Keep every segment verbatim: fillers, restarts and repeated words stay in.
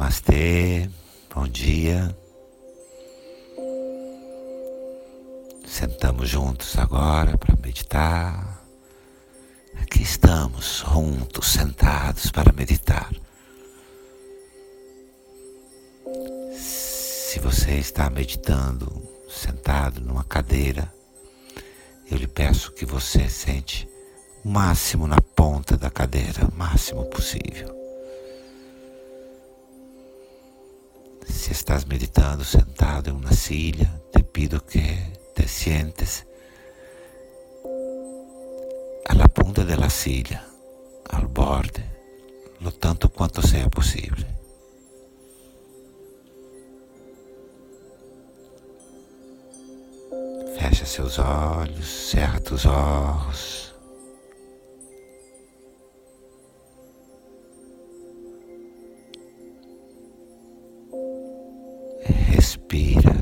Namastê, bom dia. Sentamos juntos agora para meditar. Aqui estamos, juntos, sentados para meditar. Se você está meditando sentado numa cadeira, eu lhe peço que você sente o máximo na ponta da cadeira, o máximo possível. Se estás meditando sentado em uma silla, te pido que te sientes a la punta de la silla, al borde, lo tanto quanto seja possível. Fecha seus olhos, cerra os olhos. Respira,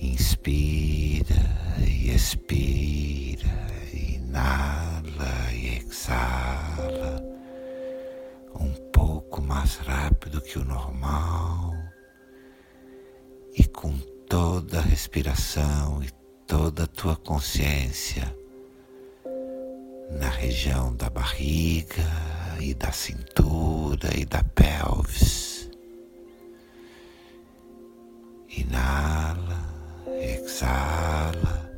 inspira e expira, inala e exala, um pouco mais rápido que o normal e com toda a respiração e toda a tua consciência na região da barriga e da cintura e da pelvis. Inala, exala,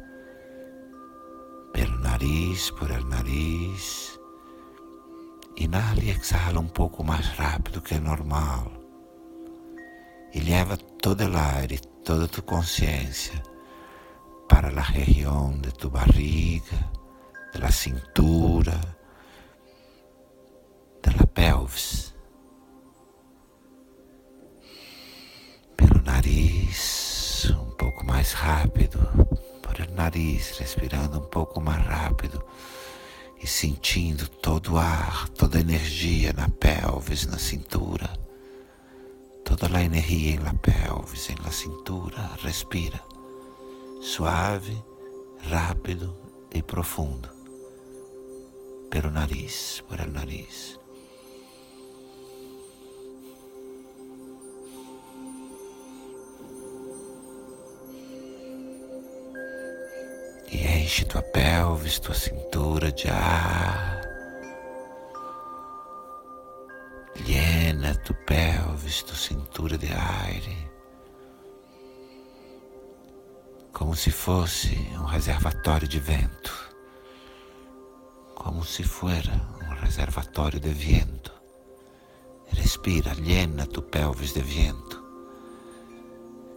pelo nariz, por el nariz, inala e exala um pouco mais rápido que é normal, e leva todo o ar e toda a tua consciência para a região de tu barriga, da cintura, da pelvis. Nariz, um pouco mais rápido, por o nariz, respirando um pouco mais rápido e sentindo todo o ar, toda a energia na pelvis, na cintura, toda a energia na pelvis, na cintura, respira, suave, rápido e profundo, pelo nariz, por o nariz. E enche tua pelvis, tua cintura de ar, llena tua pelvis, tua cintura de ar, como se fosse um reservatório de vento, como se fosse um reservatório de vento. Respira, llena tua pelvis de vento.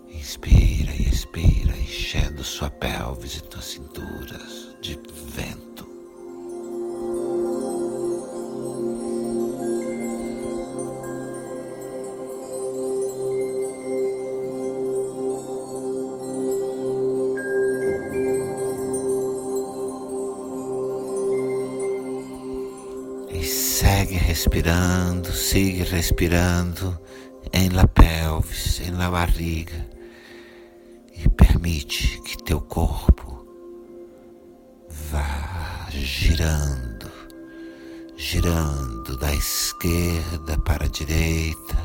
Inspira e expira, enchendo sua pelvis e tuas cinturas de vento. E segue respirando, sigue respirando em la pelvis, em la barriga. E permite que teu corpo vá girando, girando da esquerda para a direita,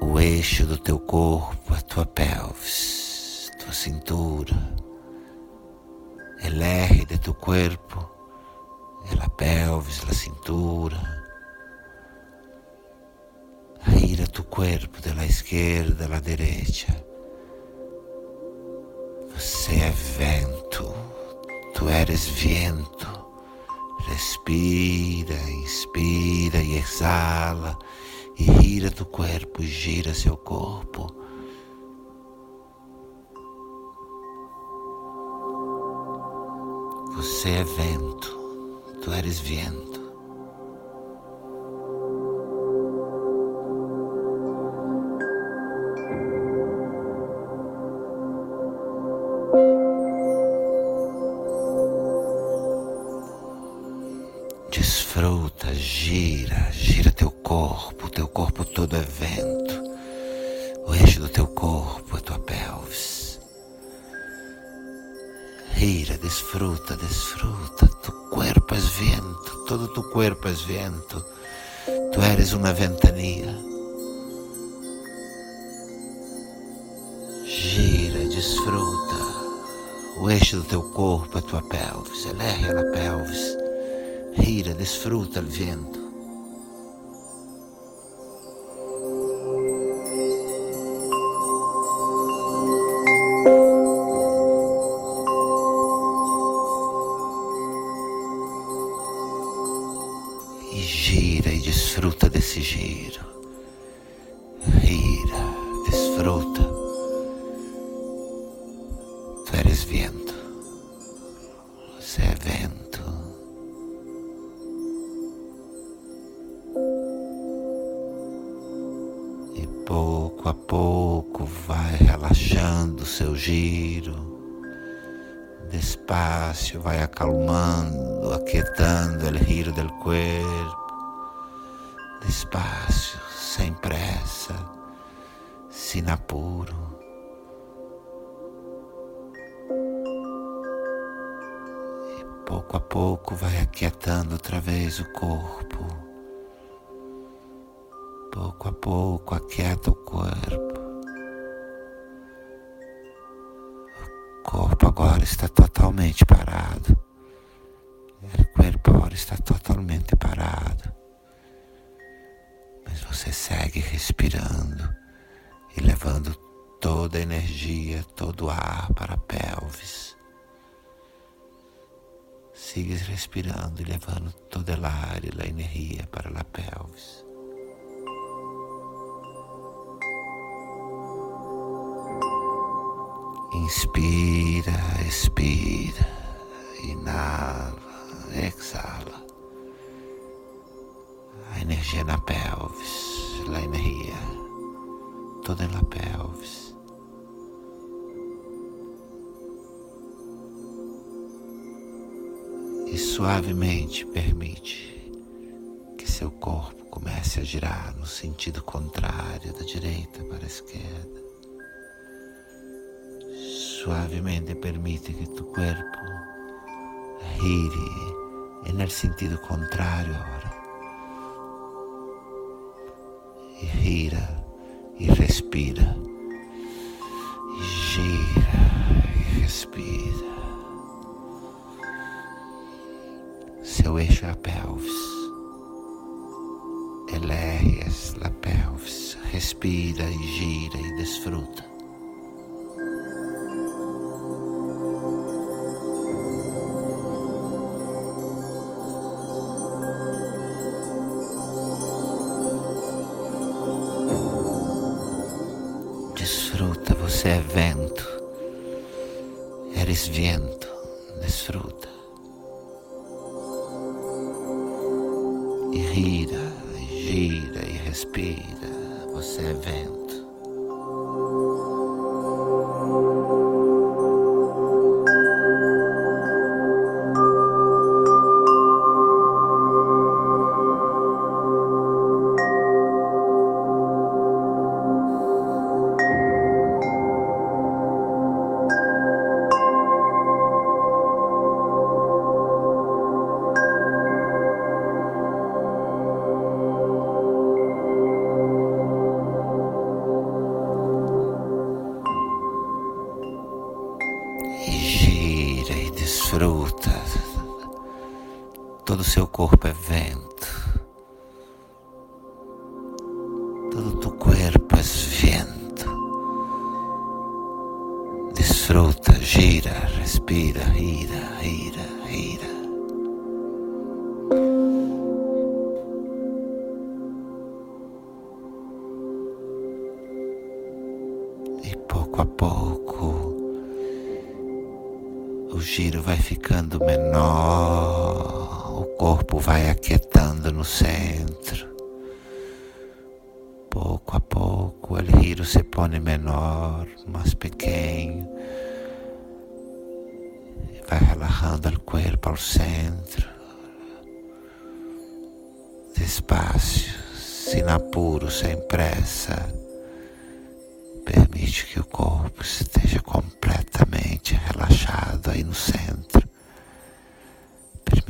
o eixo do teu corpo, a tua pelvis, tua cintura, el R de teu corpo, la pelvis, la cintura. Gira tu corpo da esquerda à direita. Você é vento, tu eres vento, respira, inspira e exala, e gira tu corpo, gira seu corpo. Você é vento, tu eres vento. Desfruta, gira, gira teu corpo, teu corpo todo é vento, o eixo do teu corpo é tua pelvis. Gira, desfruta, desfruta, tu corpo é vento, todo tu corpo é vento, tu eres una ventania. Gira, desfruta o eixo do teu corpo, a tua pelvis, elergia la pelvis, gira, desfruta o vento. E gira e desfruta desse giro. Gira, desfruta. Tu eres vento. Você é vento. E pouco a pouco vai relaxando o seu giro. Despacio vai acalmando, aquietando o giro do corpo. Despacio, sem pressa, sem apuro. E pouco a pouco vai aquietando outra vez o corpo. Pouco a pouco aquieta o corpo. O corpo agora está totalmente parado. O corpo agora está totalmente parado. Mas você segue respirando e levando toda a energia, todo o ar para a pelvis. Sigues respirando e levando todo o ar e a energia para a pelvis. Inspira, expira, inala, exala. A energia na pelvis, a energia toda na pelvis. E suavemente permite que seu corpo comece a girar no sentido contrário, da direita para a esquerda. Suavemente permite que tu corpo gire e nel sentido contrário agora. E gira e respira. E gira e respira. Seu eixo é a pelvis. Elergias la pelvis. Respira e gira e desfruta. Desfruta, você é vento, eres vento, desfruta. E gira, e gira e respira, você é vento. Desfruta, todo o seu corpo é vento, todo o teu corpo é vento, desfruta, gira, respira, gira, gira, gira. E pouco a pouco o giro vai ficando menor, o corpo vai aquietando no centro. Pouco a pouco, o giro se põe menor, mais pequeno. Vai relaxando o corpo ao centro. Despacio, sem apuro, sem pressa. Permite que o corpo esteja completamente relaxado aí no centro.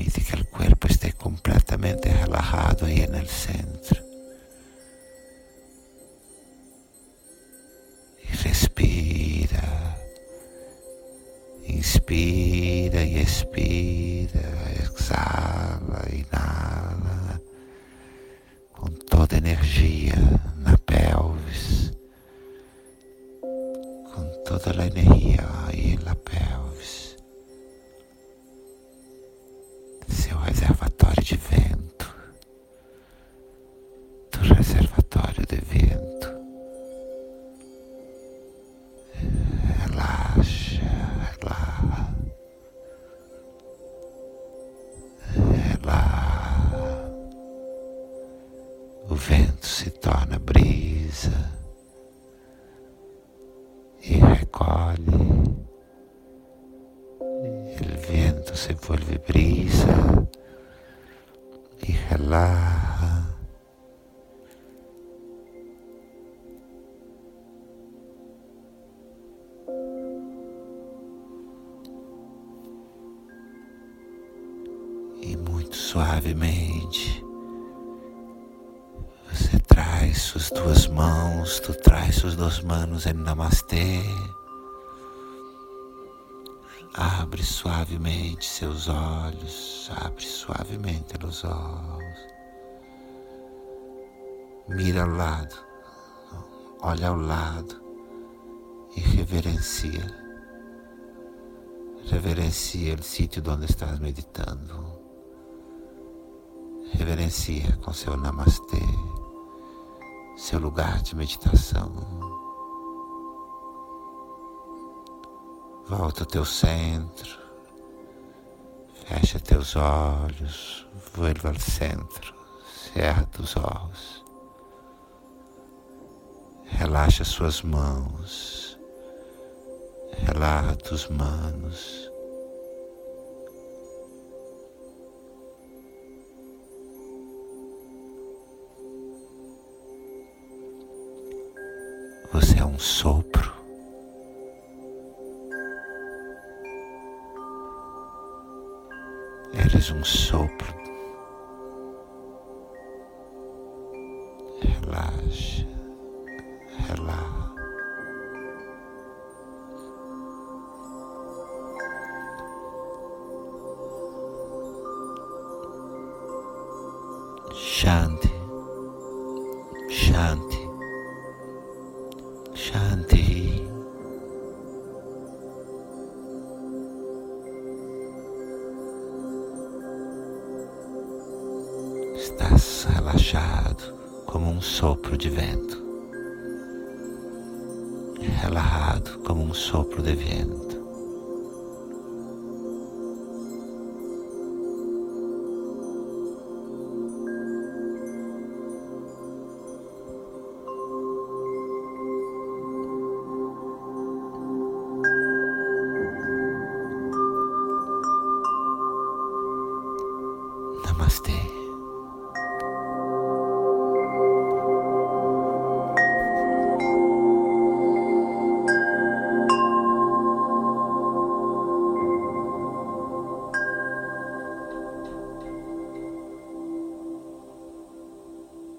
permite que o corpo esteja completamente relajado aí no centro. E respira, inspira e expira, exala, inala, com toda a energia na pelvis, com toda a energia aí na pelvis. Seu reservatório de vento, do reservatório de vento, relaxa, relaxa, relaxa, o vento se torna brisa e recolhe. Se vuelve brisa e relaja. E muito suavemente você traz suas duas mãos, tu traz suas duas manos em Namastê. Abre suavemente seus olhos, abre suavemente os olhos, mira ao lado, olha ao lado e reverencia, reverencia o sítio onde estás meditando, reverencia com seu namastê, seu lugar de meditação. Volta ao teu centro, fecha teus olhos, vuelva ao centro, cerra teus olhos, relaxa suas mãos, relaxa tuas manos, você é um sopro. Eres um sopro. Relaxa, relaxa. Shanti, Shanti, Shanti. Estás relaxado como um sopro de vento, relaxado como um sopro de vento.